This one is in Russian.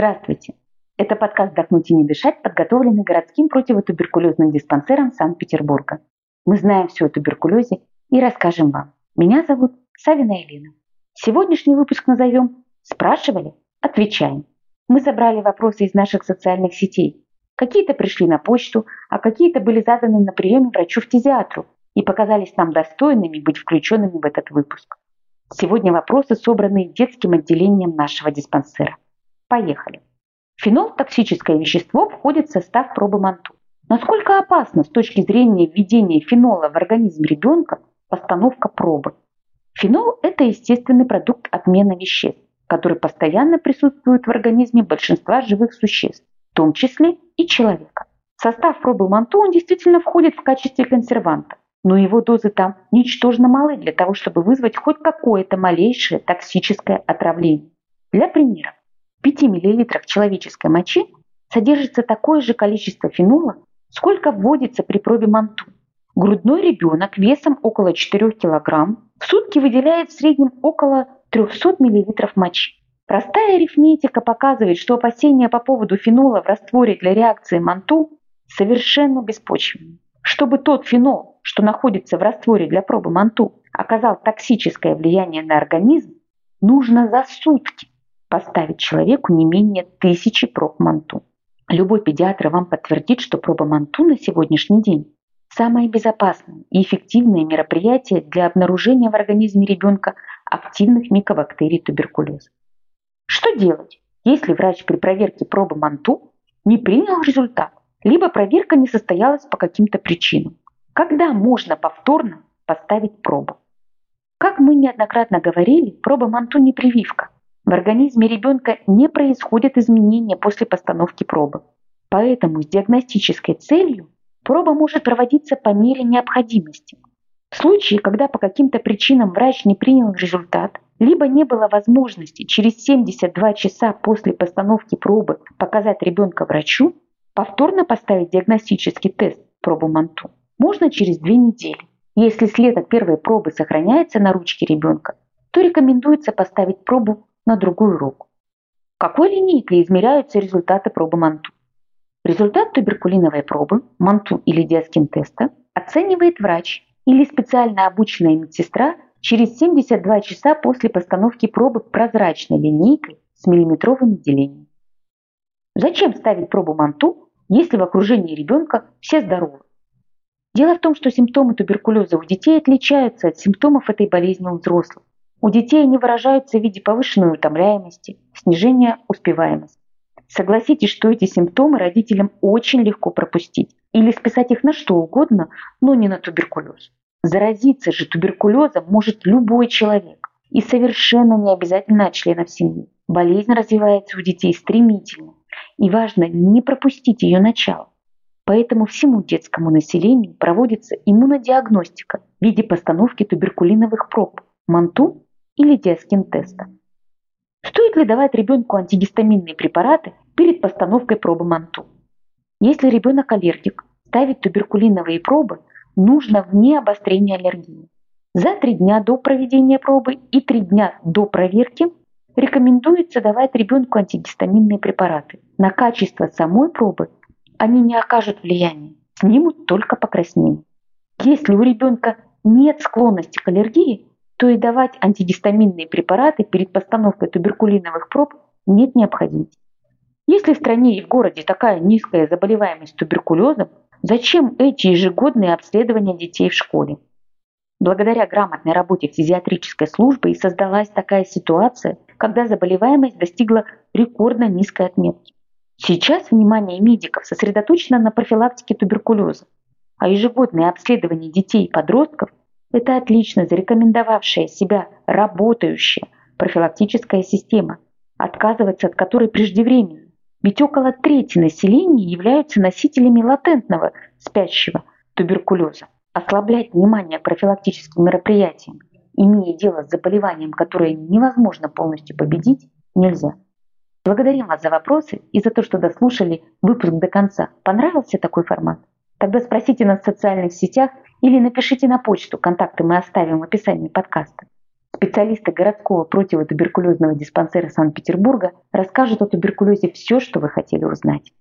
Здравствуйте! Это подкаст «Вдохнуть и не дышать», подготовленный городским противотуберкулезным диспансером Санкт-Петербурга. Мы знаем все о туберкулезе и расскажем вам. Меня зовут Савина Елена. Сегодняшний выпуск назовем «Спрашивали? Отвечаем». Мы собрали вопросы из наших социальных сетей. Какие-то пришли на почту, а какие-то были заданы на приеме врачу-фтизиатру и показались нам достойными быть включенными в этот выпуск. Сегодня вопросы, собранные детским отделением нашего диспансера. Поехали. Фенол, токсическое вещество, входит в состав пробы МАНТУ. Насколько опасна с точки зрения введения фенола в организм ребенка постановка пробы? Фенол – это естественный продукт обмена веществ, который постоянно присутствует в организме большинства живых существ, в том числе и человека. В состав пробы МАНТУ он действительно входит в качестве консерванта, но его дозы там ничтожно малы для того, чтобы вызвать хоть какое-то малейшее токсическое отравление. Для примера, в 5 мл человеческой мочи содержится такое же количество фенола, сколько вводится при пробе МАНТУ. Грудной ребенок весом около 4 кг в сутки выделяет в среднем около 300 мл мочи. Простая арифметика показывает, что опасения по поводу фенола в растворе для реакции МАНТУ совершенно беспочвенны. Чтобы тот фенол, что находится в растворе для пробы МАНТУ, оказал токсическое влияние на организм, нужно за сутки поставить человеку не менее 1000 проб МАНТУ. Любой педиатр вам подтвердит, что проба МАНТУ на сегодняшний день самое безопасное и эффективное мероприятие для обнаружения в организме ребенка активных микобактерий туберкулеза. Что делать, если врач при проверке пробы МАНТУ не принял результат, либо проверка не состоялась по каким-то причинам? Когда можно повторно поставить пробу? Как мы неоднократно говорили, проба МАНТУ не прививка. В организме ребенка не происходят изменения после постановки пробы. Поэтому с диагностической целью проба может проводиться по мере необходимости. В случае, когда по каким-то причинам врач не принял результат, либо не было возможности через 72 часа после постановки пробы показать ребенка врачу, повторно поставить диагностический тест пробу МАНТУ можно через 2 недели. Если след от первой пробы сохраняется на ручке ребенка, то рекомендуется поставить пробу на другую руку. Какой линейкой измеряются результаты пробы МАНТУ? Результат туберкулиновой пробы, МАНТУ или диаскин теста, оценивает врач или специально обученная медсестра через 72 часа после постановки пробы прозрачной линейкой с миллиметровыми делениями. Зачем ставить пробу МАНТУ, если в окружении ребенка все здоровы? Дело в том, что симптомы туберкулеза у детей отличаются от симптомов этой болезни у взрослых. У детей они выражаются в виде повышенной утомляемости, снижения успеваемости. Согласитесь, что эти симптомы родителям очень легко пропустить или списать их на что угодно, но не на туберкулез. Заразиться же туберкулезом может любой человек и совершенно не обязательно от членов семьи. Болезнь развивается у детей стремительно, и важно не пропустить ее начало. Поэтому всему детскому населению проводится иммунодиагностика в виде постановки туберкулиновых проб, МАНТУ или диаскин теста. Стоит ли давать ребенку антигистаминные препараты перед постановкой пробы МАНТУ? Если ребенок аллергик, ставить туберкулиновые пробы нужно вне обострения аллергии. За 3 дня до проведения пробы и 3 дня до проверки рекомендуется давать ребенку антигистаминные препараты. На качество самой пробы они не окажут влияния, снимут только покраснение. Если у ребенка нет склонности к аллергии, то и давать антигистаминные препараты перед постановкой туберкулиновых проб нет необходимости. Если в стране и в городе такая низкая заболеваемость туберкулезом, зачем эти ежегодные обследования детей в школе? Благодаря грамотной работе фтизиатрической службы и создалась такая ситуация, когда заболеваемость достигла рекордно низкой отметки. Сейчас внимание медиков сосредоточено на профилактике туберкулеза, а ежегодные обследования детей и подростков — это отлично зарекомендовавшая себя работающая профилактическая система, отказываться от которой преждевременно. Ведь около трети населения являются носителями латентного спящего туберкулеза. Ослаблять внимание профилактическим мероприятиям, имея дело с заболеванием, которое невозможно полностью победить, нельзя. Благодарим вас за вопросы и за то, что дослушали выпуск до конца. Понравился такой формат? Тогда спросите нас в социальных сетях или напишите на почту, контакты мы оставим в описании подкаста. Специалисты городского противотуберкулезного диспансера Санкт-Петербурга расскажут о туберкулезе все, что вы хотели узнать.